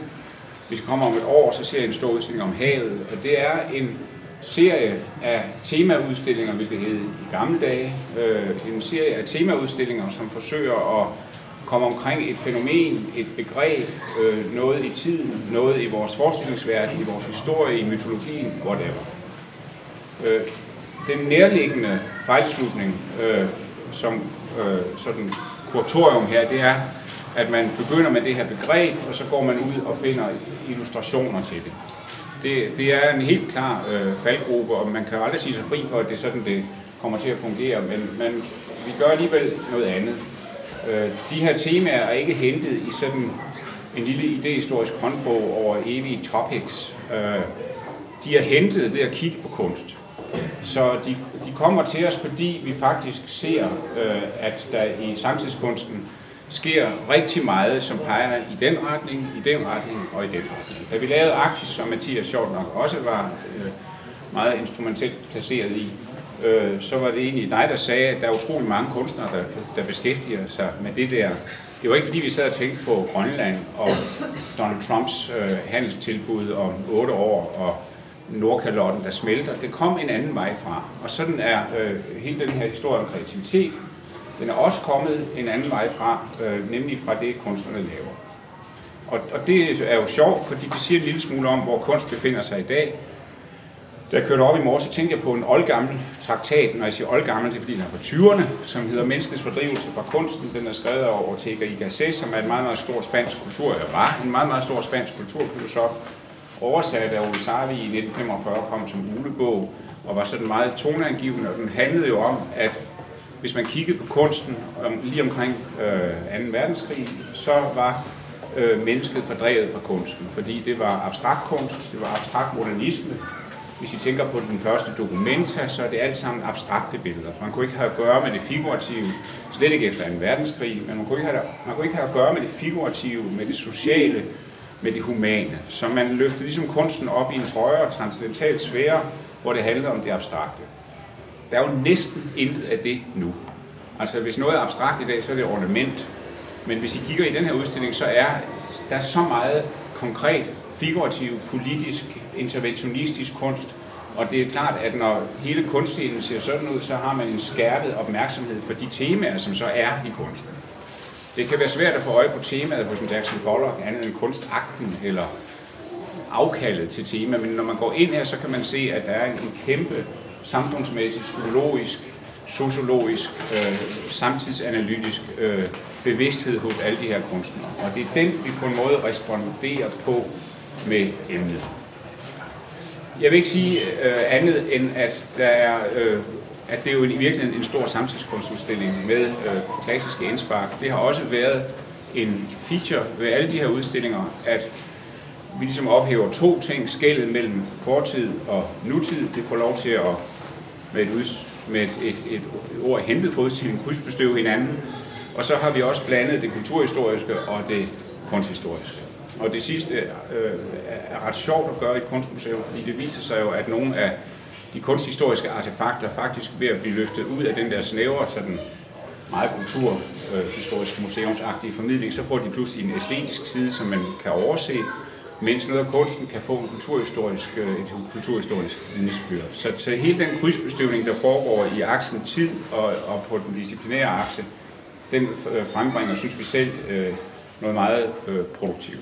Hvis I kommer om et år, så ser I en stor udstilling om havet, og det er en serie af temaudstillinger, hvilket hed i gamle dage. En serie af temaudstillinger, som forsøger at komme omkring et fænomen, et begreb, noget i tiden, noget i vores forestillingsverden, i vores historie, i mytologien, whatever. Den nærliggende fejlslutning, som kuratorium her, det er, at man begynder med det her begreb, og så går man ud og finder illustrationer til det. Det er en helt klar faldgruppe, og man kan aldrig sige sig fri for, at det er sådan, det kommer til at fungere, men vi gør alligevel noget andet. De her temaer er ikke hentet i sådan en lille idehistorisk håndbog over evige topics. De er hentet ved at kigge på kunst. Så de kommer til os, fordi vi faktisk ser, at der i samtidskunsten sker rigtig meget, som peger i den retning, i den retning og i den retning. Da vi lavede Arktis, som Mathias sjovt nok også var meget instrumentelt placeret i, så var det egentlig dig, der sagde, at der er utrolig mange kunstnere, der beskæftiger sig med det der. Det var ikke fordi, vi sad og tænkte på Grønland og Donald Trumps handelstilbud om 8 år og Nordkalotten, der smelter. Det kom en anden vej fra, og sådan er hele den her historie om kreativitet. Den er også kommet en anden vej fra, nemlig fra det, kunstnerne laver. Og det er jo sjovt, fordi det siger en lille smule om, hvor kunst befinder sig i dag. Da jeg kørte op i morges, så tænkte jeg på en oldgammel traktat. Når jeg siger oldgammel, det er fordi den er fra 20'erne, som hedder Menneskets fordrivelse fra kunsten. Den er skrevet over Ortega y Gasset, som er en meget, meget stor spansk kulturfilosof. Oversat af Ole Sarvi i 1945, kom som julebog og var sådan meget toneangivende. Og den handlede jo om, at hvis man kiggede på kunsten lige omkring 2. verdenskrig, så var mennesket fordrevet fra kunsten, fordi det var abstrakt kunst, det var abstrakt modernisme, Hvis I tænker på den første dokumenta, så er det alt sammen abstrakte billeder. Man kunne ikke have at gøre med det figurative, slet ikke efter 2. verdenskrig, men man kunne ikke have at gøre med det figurative, med det sociale, med det humane. Så man løftede ligesom kunsten op i en højere transcendental sfære, hvor det handler om det abstrakte. Der er jo næsten intet af det nu. Altså hvis noget er abstrakt i dag, så er det ornament. Men hvis I kigger i den her udstilling, så er der så meget konkret, figurativ, politisk, interventionistisk kunst. Og det er klart, at når hele kunstscenen ser sådan ud, så har man en skærpet opmærksomhed for de temaer, som så er i kunsten. Det kan være svært at få øje på temaet hos en Jackson Pollock, andet end kunstakten eller afkaldet til tema. Men når man går ind her, så kan man se, at der er en kæmpe samfundsmæssig, psykologisk, sociologisk, samtidsanalytisk bevidsthed hos alle de her kunstnere. Og det er den, vi på en måde responderer på med emnet. Jeg vil ikke sige andet end, at at det er jo i virkeligheden en stor samtidskunstudstilling med klassiske indspark. Det har også været en feature ved alle de her udstillinger, at vi ligesom ophæver to ting, skellet mellem fortid og nutid. Det får lov til at med et ord hentet fra udstillingen krydsbestøve hinanden. Og så har vi også blandet det kulturhistoriske og det kunsthistoriske. Og det sidste er ret sjovt at gøre i et kunstmuseum, fordi det viser sig jo, at nogle af de kunsthistoriske artefakter faktisk ved at blive løftet ud af den der snævre, sådan meget kulturhistorisk museumsagtige formidling, så får de pludselig en æstetisk side, som man kan overse, mens noget af kunsten kan få en kulturhistorisk indspyr. Så til hele den krydsbestøvning, der foregår i aksen tid og på den disciplinære akse, den frembringer, synes vi selv, noget meget produktivt.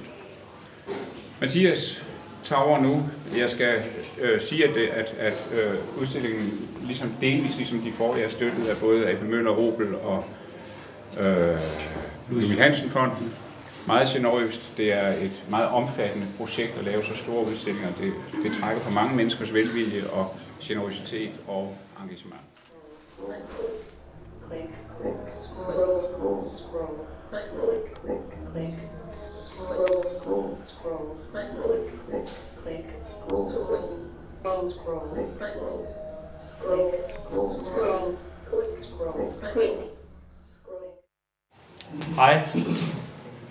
Mathias tager over nu. Jeg skal sige, at udstillingen ligesom delvis, ligesom de forrige, er støttet af både A.P. Møller, Robel og Ludvig Hansen-fonden. Meget generøst. Det er et meget omfattende projekt at lave så store udstillinger. Det trækker på mange menneskers velvilje og generøsitet og engagement. Hej.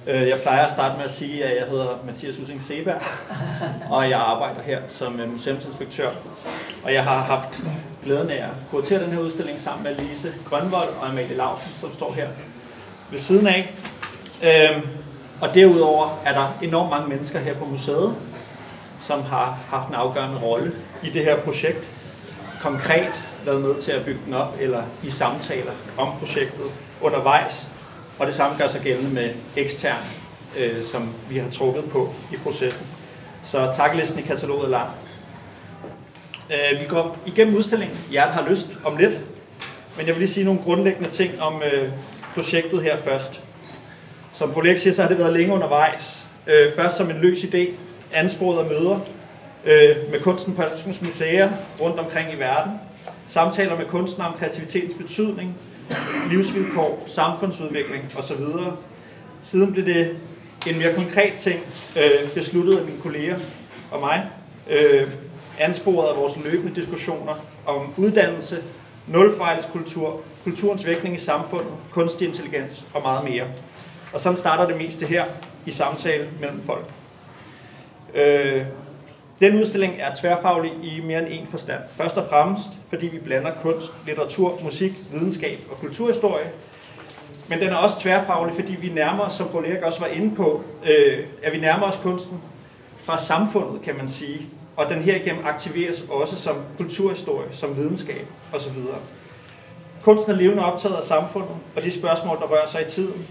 Jeg plejer at starte med at sige, at jeg hedder Mathias Ussing Seeberg, og jeg arbejder her som museumsinspektør. Og jeg har haft glæden af at kuratere den her udstilling sammen med Lise Grønvold og Amalie Lausen, som står her ved siden af. Og derudover er der enormt mange mennesker her på museet, som har haft en afgørende rolle i det her projekt. Konkret været med til at bygge den op, eller i samtaler om projektet undervejs. Og det samme gør sig gældende med eksterne, som vi har trukket på i processen. Så takkelisten i kataloget er lang. Vi går igennem udstillingen. Jeg har lyst om lidt, men jeg vil lige sige nogle grundlæggende ting om projektet her først. Som Bolek siger, så har det været længe undervejs. Først som en løs idé, ansporet af møder med kunsten på alskens museer rundt omkring i verden. Samtaler med kunstnere om kreativitetens betydning, livsvilkår, samfundsudvikling osv. Siden blev det en mere konkret ting besluttet af mine kolleger og mig, ansporet af vores løbende diskussioner om uddannelse, nulfejlskultur, kulturens vægtning i samfundet, kunstig intelligens og meget mere. Og sådan starter det meste her i samtale mellem folk. Den udstilling er tværfaglig i mere end en forstand. Først og fremmest, fordi vi blander kunst, litteratur, musik, videnskab og kulturhistorie. Men den er også tværfaglig, fordi vi nærmer os, som Bolek også var inde på, at vi nærmer os kunsten fra samfundet, kan man sige. Og den herigennem aktiveres også som kulturhistorie, som videnskab osv. Kunsten er levende optaget af samfundet og de spørgsmål, der rører sig i tiden.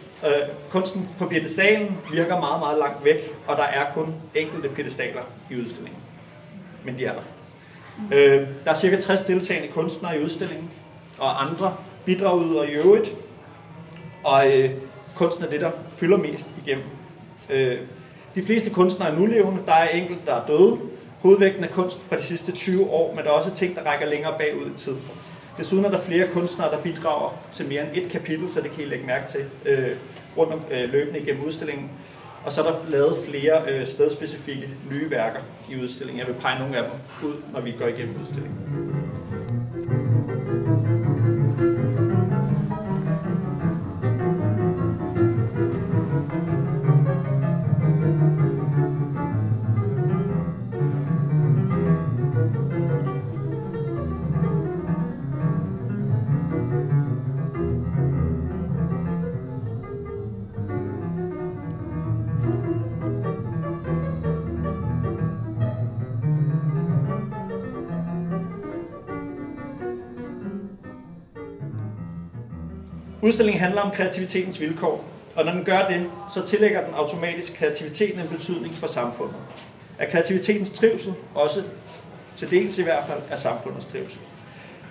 Kunsten på piedestalen virker meget, meget langt væk, og der er kun enkelte piedestaler i udstillingen. Men de er der. Der er cirka 60 deltagende kunstnere i udstillingen, og andre bidragydere i øvrigt. Og kunsten er det, der fylder mest igennem. De fleste kunstnere er nulevende. Der er enkelt, der er døde. Hovedvægten er kunst fra de sidste 20 år, men der er også ting, der rækker længere bagud i tiden. Desuden er der flere kunstnere, der bidrager til mere end et kapitel, så det kan I lægge mærke til rundt om løbende igennem udstillingen. Og så er der lavet flere stedspecifikke nye værker i udstillingen. Jeg vil pege nogle af dem ud, når vi går igennem udstillingen. Udstillingen handler om kreativitetens vilkår, og når den gør det, så tillægger den automatisk kreativiteten en betydning for samfundet. Er kreativitetens trivsel også, til dels i hvert fald, er samfundets trivsel.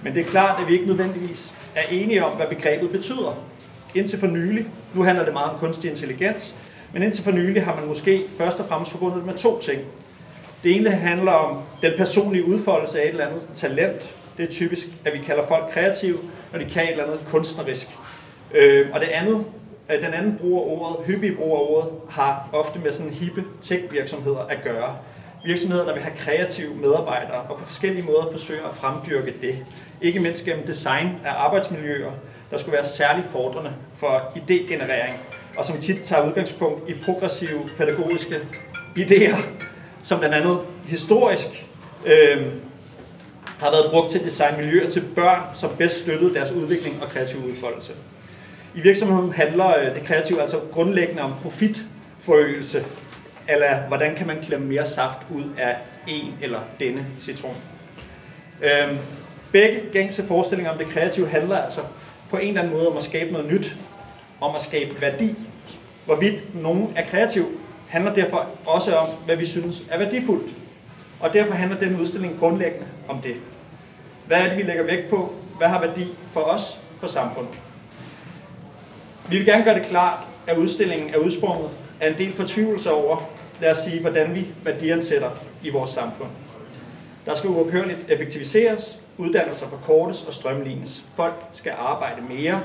Men det er klart, at vi ikke nødvendigvis er enige om, hvad begrebet betyder. Indtil for nylig, nu handler det meget om kunstig intelligens, men indtil for nylig har man måske først og fremmest forbundet med to ting. Det ene handler om den personlige udfoldelse af et eller andet talent. Det er typisk, at vi kalder folk kreative, når de kan et eller andet kunstnerisk. Og det andet, den anden hyppige bruger ordet, har ofte med sådan hippe tech-virksomheder at gøre. Virksomheder, der vil have kreative medarbejdere, og på forskellige måder forsøger at fremdyrke det. Ikke mindst gennem design af arbejdsmiljøer, der skulle være særligt fordrende for idégenerering, og som tit tager udgangspunkt i progressive pædagogiske idéer, som blandt andet historisk har været brugt til designmiljøer til børn, som bedst støttede deres udvikling og kreative udfoldelse. I virksomheden handler det kreative altså grundlæggende om profitforøgelse, eller hvordan kan man klemme mere saft ud af en eller denne citron. Begge gængse forestillinger om det kreative handler altså på en eller anden måde om at skabe noget nyt, om at skabe værdi. Hvorvidt nogen er kreativ, handler derfor også om, hvad vi synes er værdifuldt. Og derfor handler denne udstilling grundlæggende om det. Hvad er det, vi lægger vægt på? Hvad har værdi for os, for samfundet? Vi vil gerne gøre det klart, at udstillingen er udsprunget af en del fortvivlelse over, lad os sige, hvordan vi værdiansætter i vores samfund. Der skal uophørligt effektiviseres, uddannelser forkortes og strømlines. Folk skal arbejde mere,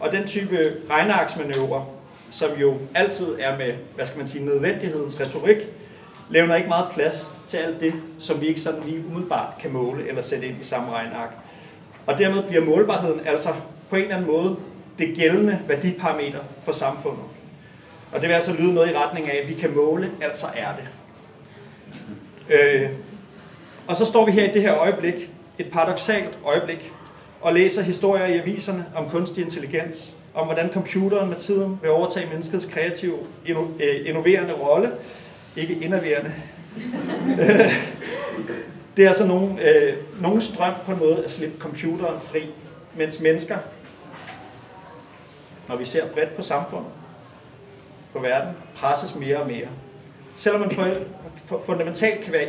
og den type regnearksmanøvrer, som jo altid er med, nødvendighedens retorik, levner ikke meget plads til alt det, som vi ikke sådan lige umiddelbart kan måle eller sætte ind i samme regneark. Og dermed bliver målbarheden altså på en eller anden måde det gældende værdiparameter for samfundet. Og det vil altså lyde noget i retning af, at vi kan måle, altså er det. Og så står vi her i det her øjeblik, et paradoksalt øjeblik, og læser historier i aviserne om kunstig intelligens, om hvordan computeren med tiden vil overtage menneskets kreative, innoverende rolle, ikke innoverende. Det er altså nogen strøm på en måde at slippe computeren fri, mens mennesker, når vi ser bredt på samfundet, på verden, presses mere og mere. Selvom man fundamentalt kan være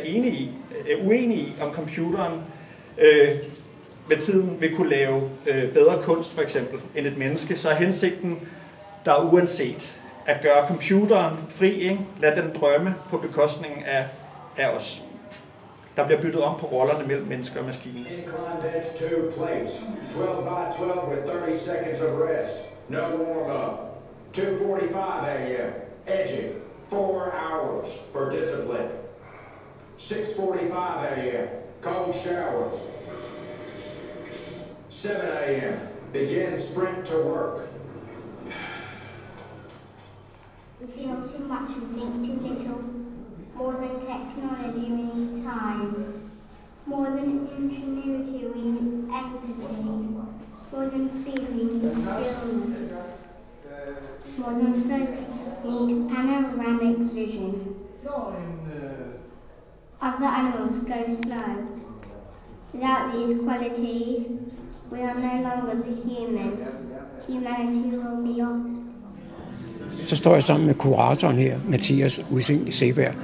uenig i, om computeren med tiden vil kunne lave bedre kunst, for eksempel, end et menneske, så er hensigten, der er uanset, at gøre computeren fri, ikke? Lad den drømme på bekostning af os. Der bliver byttet om på rollerne mellem mennesker og maskiner. No warm up. 2:45 a.m. Edging. 4 hours for discipline. 6:45 a.m. Cold shower. 7 a.m. Begin sprint to work. If you don't see much, you think too little. More than technology we need time. More than ingenuity we need activity. More than speed we need stillness. More than focus, we need panoramic vision. Other animals go slow. Without these qualities, we are no longer the human. Humanity will be lost. Så står jeg sammen med kuratoren her, Mathias Ussing Seeberg.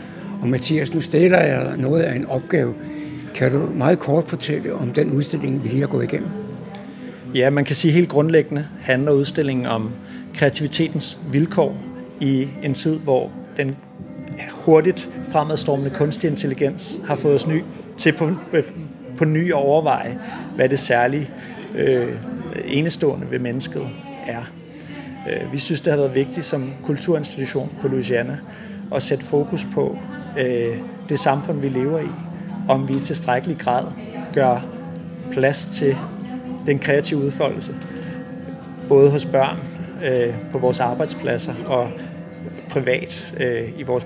Og Mathias, nu stiller jeg noget af en opgave. Kan du meget kort fortælle om den udstilling, vi lige har gået igennem? Ja, man kan sige, at helt grundlæggende handler udstillingen om kreativitetens vilkår i en tid, hvor den hurtigt fremadstormende kunstig intelligens har fået os til på ny at overveje, hvad det særlige enestående ved mennesket er. Vi synes, det har været vigtigt som kulturinstitution på Louisiana at sætte fokus på det samfund, vi lever i. Om vi i tilstrækkelig grad gør plads til den kreative udfoldelse. Både hos børn, på vores arbejdspladser og privat, i vores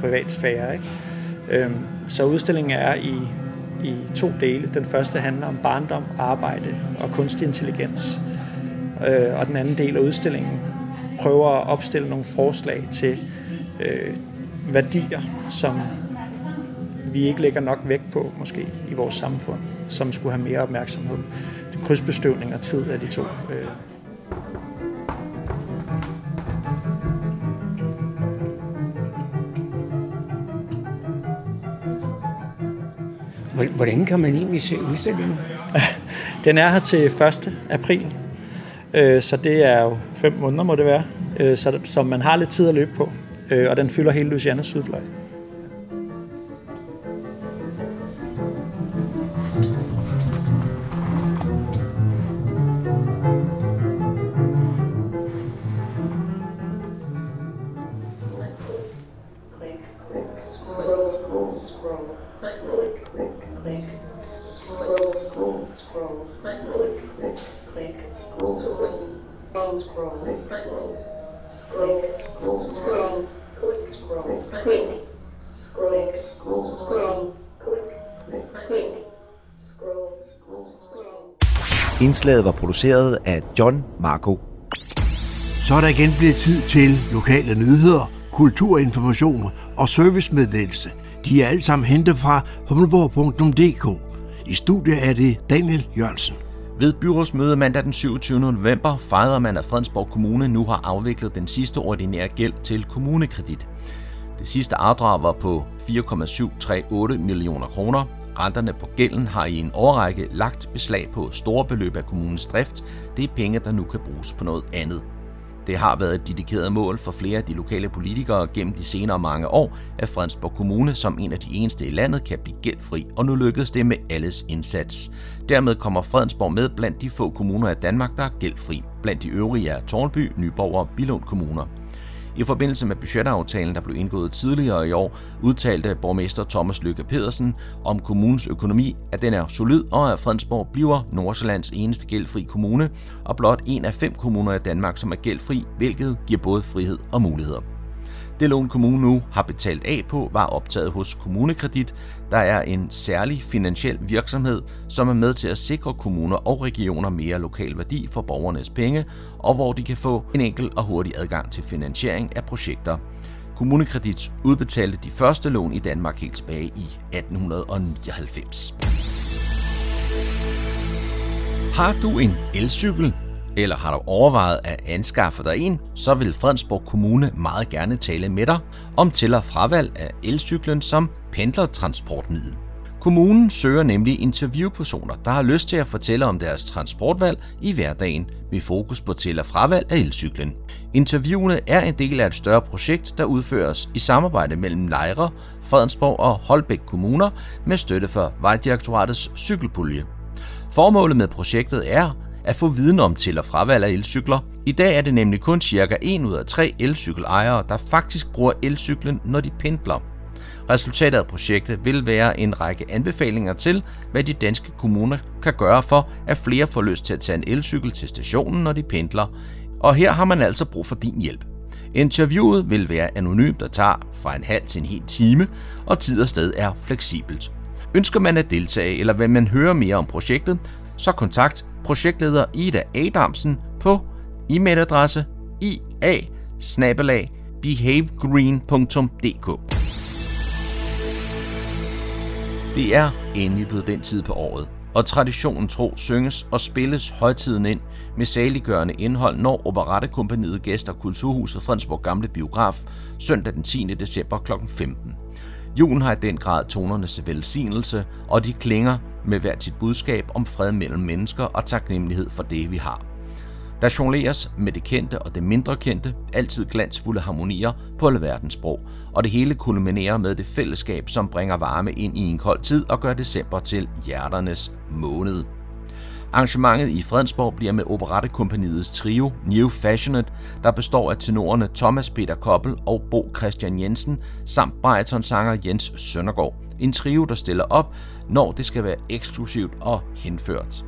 privatsfære. Ikke? Så udstillingen er i to dele. Den første handler om barndom, arbejde og kunstig intelligens. Og den anden del af udstillingen prøver at opstille nogle forslag til værdier, som vi ikke lægger nok vægt på, måske, i vores samfund, som skulle have mere opmærksomhed. Krydsbestøvning og tid af de to. Hvordan kan man egentlig se udstillingen? Den er her til 1. april, så det er jo 5 måneder, må det være, så man har lidt tid at løbe på, og den fylder hele Louisianas sydfløj. Indslaget var produceret af John Marco. Så er der igen blevet tid til lokale nyheder, kulturinformation og servicemeddelelse. De er alle sammen hentet fra humleborg.dk. I studiet er det Daniel Jørgensen. Ved byrådsmøde mandag den 27. november fejrede man, at Fredensborg Kommune nu har afviklet den sidste ordinære gæld til KommuneKredit. Det sidste afdrag var på 4,738 millioner kroner. Renterne på gælden har i en årrække lagt beslag på store beløb af kommunens drift. Det er penge, der nu kan bruges på noget andet. Det har været et dedikeret mål for flere af de lokale politikere gennem de senere mange år, at Fredensborg Kommune som en af de eneste i landet kan blive gældfri, og nu lykkedes det med alles indsats. Dermed kommer Fredensborg med blandt de få kommuner i Danmark, der er gældfri. Blandt de øvrige er Tårnby, Nyborg og Billund kommuner. I forbindelse med budgetaftalen, der blev indgået tidligere i år, udtalte borgmester Thomas Lykke Pedersen om kommunens økonomi, at den er solid, og at Fredensborg bliver Nordsjællands eneste gældfri kommune, og blot en af 5 kommuner i Danmark, som er gældfri, hvilket giver både frihed og muligheder. Det lån kommunen nu har betalt af på, var optaget hos KommuneKredit, der er en særlig finansiel virksomhed, som er med til at sikre kommuner og regioner mere lokal værdi for borgernes penge, og hvor de kan få en enkel og hurtig adgang til finansiering af projekter. KommuneKredit udbetalte de første lån i Danmark helt tilbage i 1899. Har du en elcykel? Eller har du overvejet at anskaffe dig en, så vil Fredensborg Kommune meget gerne tale med dig om til- og fravalg af elcyklen som pendlertransportmiddel. Kommunen søger nemlig interviewpersoner, der har lyst til at fortælle om deres transportvalg i hverdagen med fokus på til- og fravalg af elcyklen. Interviewene er en del af et større projekt, der udføres i samarbejde mellem Lejre, Fredensborg og Holbæk kommuner med støtte fra Vejdirektoratets cykelpulje. Formålet med projektet er at få viden om til- og fravalg af elcykler. I dag er det nemlig kun ca. 1 ud af 3 elcykelejere, der faktisk bruger elcyklen, når de pendler. Resultatet af projektet vil være en række anbefalinger til, hvad de danske kommuner kan gøre for, at flere får lyst til at tage en elcykel til stationen, når de pendler. Og her har man altså brug for din hjælp. Interviewet vil være anonymt og tager fra en halv til en hel time, og tid og sted er fleksibelt. Ønsker man at deltage, eller vil man høre mere om projektet, så kontakt projektleder Ida Adamsen på e-mailadresse ia@behavegreen.dk. Det er endelig blevet den tid på året, og traditionen tro synges og spilles højtiden ind med saliggørende indhold, når Operettekompagniet gæster Kulturhuset Fredensborg Gamle Biograf søndag den 10. december kl. 15. Julen har i den grad tonernes velsignelse, og de klinger med hvert sit budskab om fred mellem mennesker og taknemmelighed for det, vi har. Der jongleres med det kendte og det mindre kendte, altid glansfulde harmonier på alverdens sprog, og det hele kulminerer med det fællesskab, som bringer varme ind i en kold tid og gør december til hjerternes måned. Arrangementet i Fredensborg bliver med operettekompaniets trio New Fashioned, der består af tenorerne Thomas Peter Koppel og Bo Christian Jensen, samt baritonsanger Jens Søndergaard. En trio, der stiller op, når det skal være eksklusivt og henført.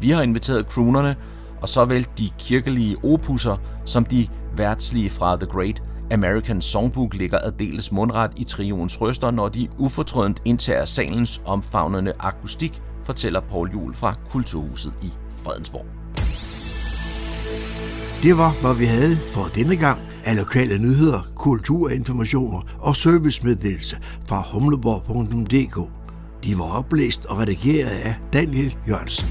Vi har inviteret croonerne, og såvel de kirkelige opusser som de værtslige fra The Great American Songbook ligger addeles mundret i trioens røster, når de ufortrødent indtager salens omfavnende akustik, fortæller Poul Juhl fra Kulturhuset i Fredensborg. Det var, hvad vi havde for denne gang af lokale nyheder, kulturinformationer og servicemeddelelse fra humleborg.dk. De var oplæst og redigeret af Daniel Jørgensen.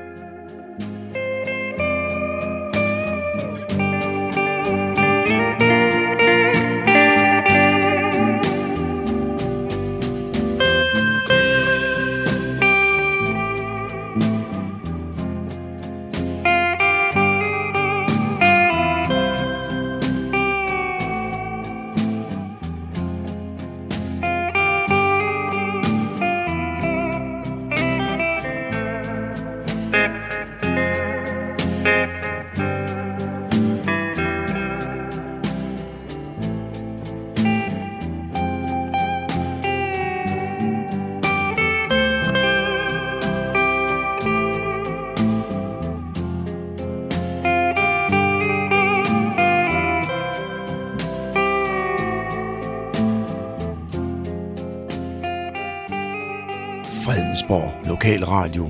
Fredensborg Lokalradio,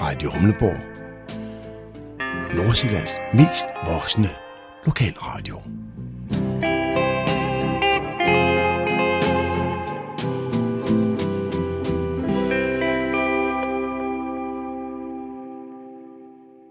Radio Humleborg, Nordsjællands mest voksne lokalradio.